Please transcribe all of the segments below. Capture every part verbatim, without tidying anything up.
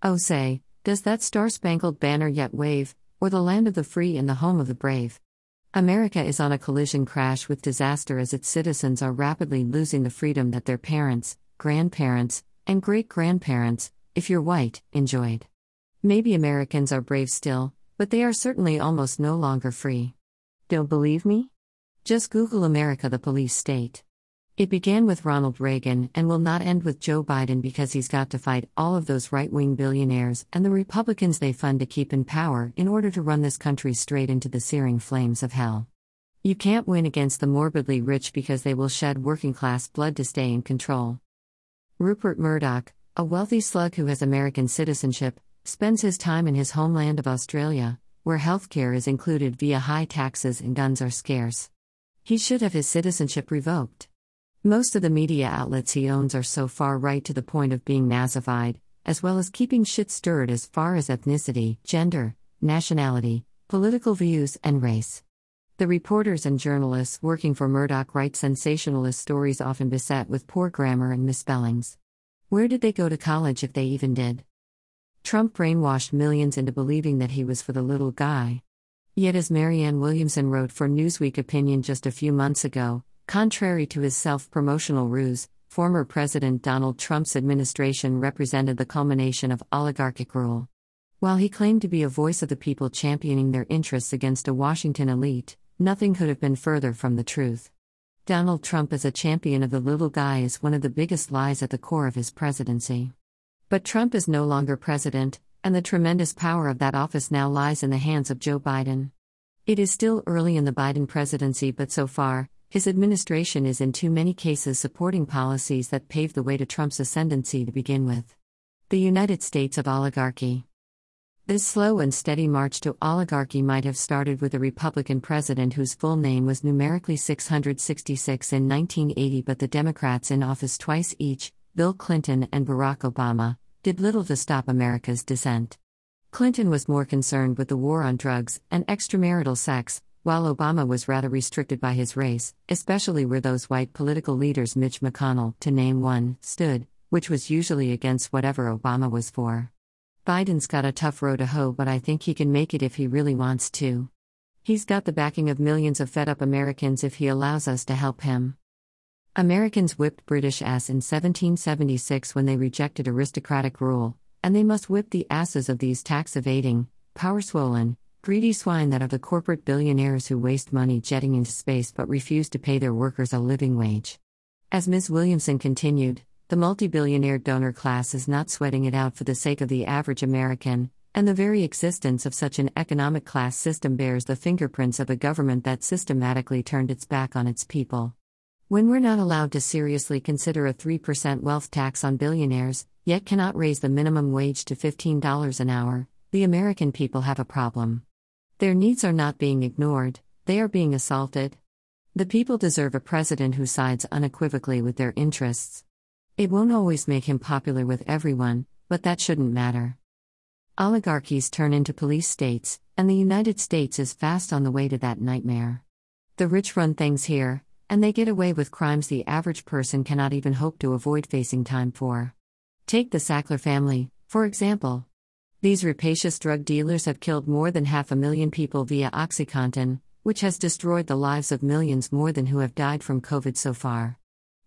Oh, say, does that star-spangled banner yet wave, or the land of the free and the home of the brave? America is on a collision crash with disaster as its citizens are rapidly losing the freedom that their parents, grandparents, and great-grandparents, if you're white, enjoyed. Maybe Americans are brave still, but they are certainly almost no longer free. Don't believe me? Just Google America the police state. It began with Ronald Reagan and will not end with Joe Biden because he's got to fight all of those right-wing billionaires and the Republicans they fund to keep in power in order to run this country straight into the searing flames of hell. You can't win against the morbidly rich because they will shed working-class blood to stay in control. Rupert Murdoch, a wealthy slug who has American citizenship, spends his time in his homeland of Australia, where healthcare is included via high taxes and guns are scarce. He should have his citizenship revoked. Most of the media outlets he owns are so far right to the point of being nazified, as well as keeping shit stirred as far as ethnicity, gender, nationality, political views, and race. The reporters and journalists working for Murdoch write sensationalist stories often beset with poor grammar and misspellings. Where did they go to college if they even did? Trump brainwashed millions into believing that he was for the little guy. Yet as Marianne Williamson wrote for Newsweek Opinion just a few months ago, contrary to his self-promotional ruse, former President Donald Trump's administration represented the culmination of oligarchic rule. While he claimed to be a voice of the people championing their interests against a Washington elite, nothing could have been further from the truth. Donald Trump as a champion of the little guy is one of the biggest lies at the core of his presidency. But Trump is no longer president, and the tremendous power of that office now lies in the hands of Joe Biden. It is still early in the Biden presidency, but so far, his administration is in too many cases supporting policies that pave the way to Trump's ascendancy to begin with. The United States of oligarchy. This slow and steady march to oligarchy might have started with a Republican president whose full name was numerically six hundred sixty-six in nineteen eighty, but the Democrats in office twice each, Bill Clinton and Barack Obama, did little to stop America's descent. Clinton was more concerned with the war on drugs and extramarital sex, while Obama was rather restricted by his race, especially where those white political leaders Mitch McConnell, to name one, stood, which was usually against whatever Obama was for. Biden's got a tough row to hoe, but I think he can make it if he really wants to. He's got the backing of millions of fed-up Americans if he allows us to help him. Americans whipped British ass in seventeen seventy-six when they rejected aristocratic rule, and they must whip the asses of these tax-evading, power-swollen, greedy swine that are the corporate billionaires who waste money jetting into space but refuse to pay their workers a living wage. As Miz Williamson continued, the multi-billionaire donor class is not sweating it out for the sake of the average American, and the very existence of such an economic class system bears the fingerprints of a government that systematically turned its back on its people. When we're not allowed to seriously consider a three percent wealth tax on billionaires, yet cannot raise the minimum wage to fifteen dollars an hour, the American people have a problem. Their needs are not being ignored, they are being assaulted. The people deserve a president who sides unequivocally with their interests. It won't always make him popular with everyone, but that shouldn't matter. Oligarchies turn into police states, and the United States is fast on the way to that nightmare. The rich run things here, and they get away with crimes the average person cannot even hope to avoid facing time for. Take the Sackler family, for example. These rapacious drug dealers have killed more than half a million people via OxyContin, which has destroyed the lives of millions more than who have died from COVID so far.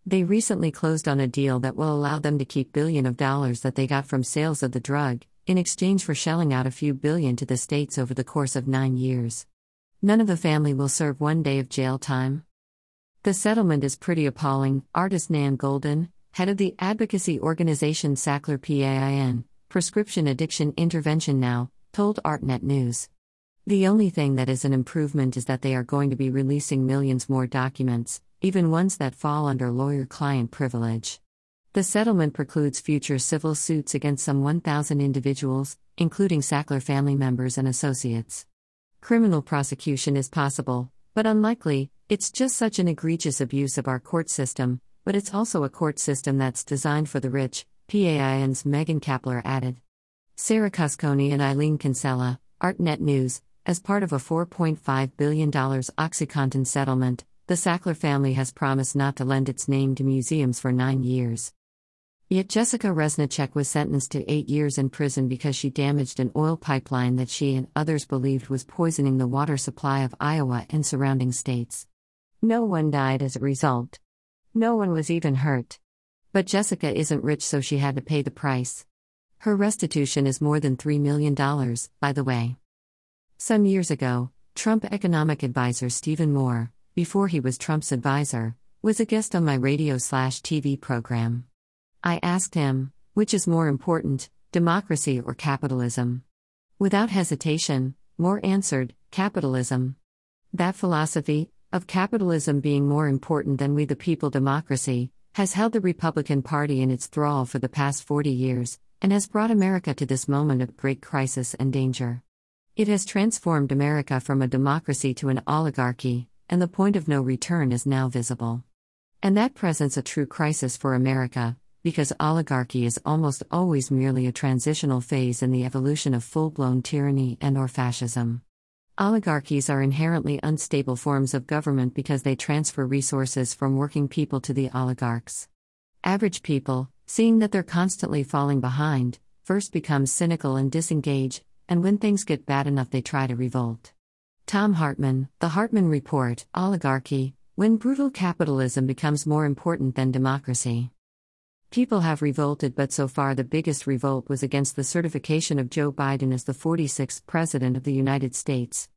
They recently closed on a deal that will allow them to keep billions of dollars that they got from sales of the drug, in exchange for shelling out a few billion to the states over the course of nine years. None of the family will serve one day of jail time. The settlement is pretty appalling, artist Nan Golden, head of the advocacy organization Sackler PAIN, Prescription Addiction Intervention Now, told ArtNet News. The only thing that is an improvement is that they are going to be releasing millions more documents, even ones that fall under lawyer-client privilege. The settlement precludes future civil suits against some one thousand individuals, including Sackler family members and associates. Criminal prosecution is possible, but unlikely. It's just such an egregious abuse of our court system, but it's also a court system that's designed for the rich, PAIN's Megan Kapler added. Sarah Cusconi and Eileen Kinsella, ArtNet News, as part of a four point five billion dollars OxyContin settlement, the Sackler family has promised not to lend its name to museums for nine years. Yet Jessica Reznicek was sentenced to eight years in prison because she damaged an oil pipeline that she and others believed was poisoning the water supply of Iowa and surrounding states. No one died as a result. No one was even hurt. But Jessica isn't rich, so she had to pay the price. Her restitution is more than three million dollars, by the way. Some years ago, Trump economic advisor Stephen Moore, before he was Trump's advisor, was a guest on my radio-slash-T V program. I asked him, which is more important, democracy or capitalism? Without hesitation, Moore answered, capitalism. That philosophy, of capitalism being more important than we the people democracy, has held the Republican Party in its thrall for the past forty years, and has brought America to this moment of great crisis and danger. It has transformed America from a democracy to an oligarchy, and the point of no return is now visible. And that presents a true crisis for America, because oligarchy is almost always merely a transitional phase in the evolution of full-blown tyranny and/or fascism. Oligarchies are inherently unstable forms of government because they transfer resources from working people to the oligarchs. Average people, seeing that they're constantly falling behind, first become cynical and disengage, and when things get bad enough they try to revolt. Tom Hartman, The Hartman Report, Oligarchy, When Brutal Capitalism Becomes More Important Than Democracy. People have revolted, but so far the biggest revolt was against the certification of Joe Biden as the forty-sixth President of the United States,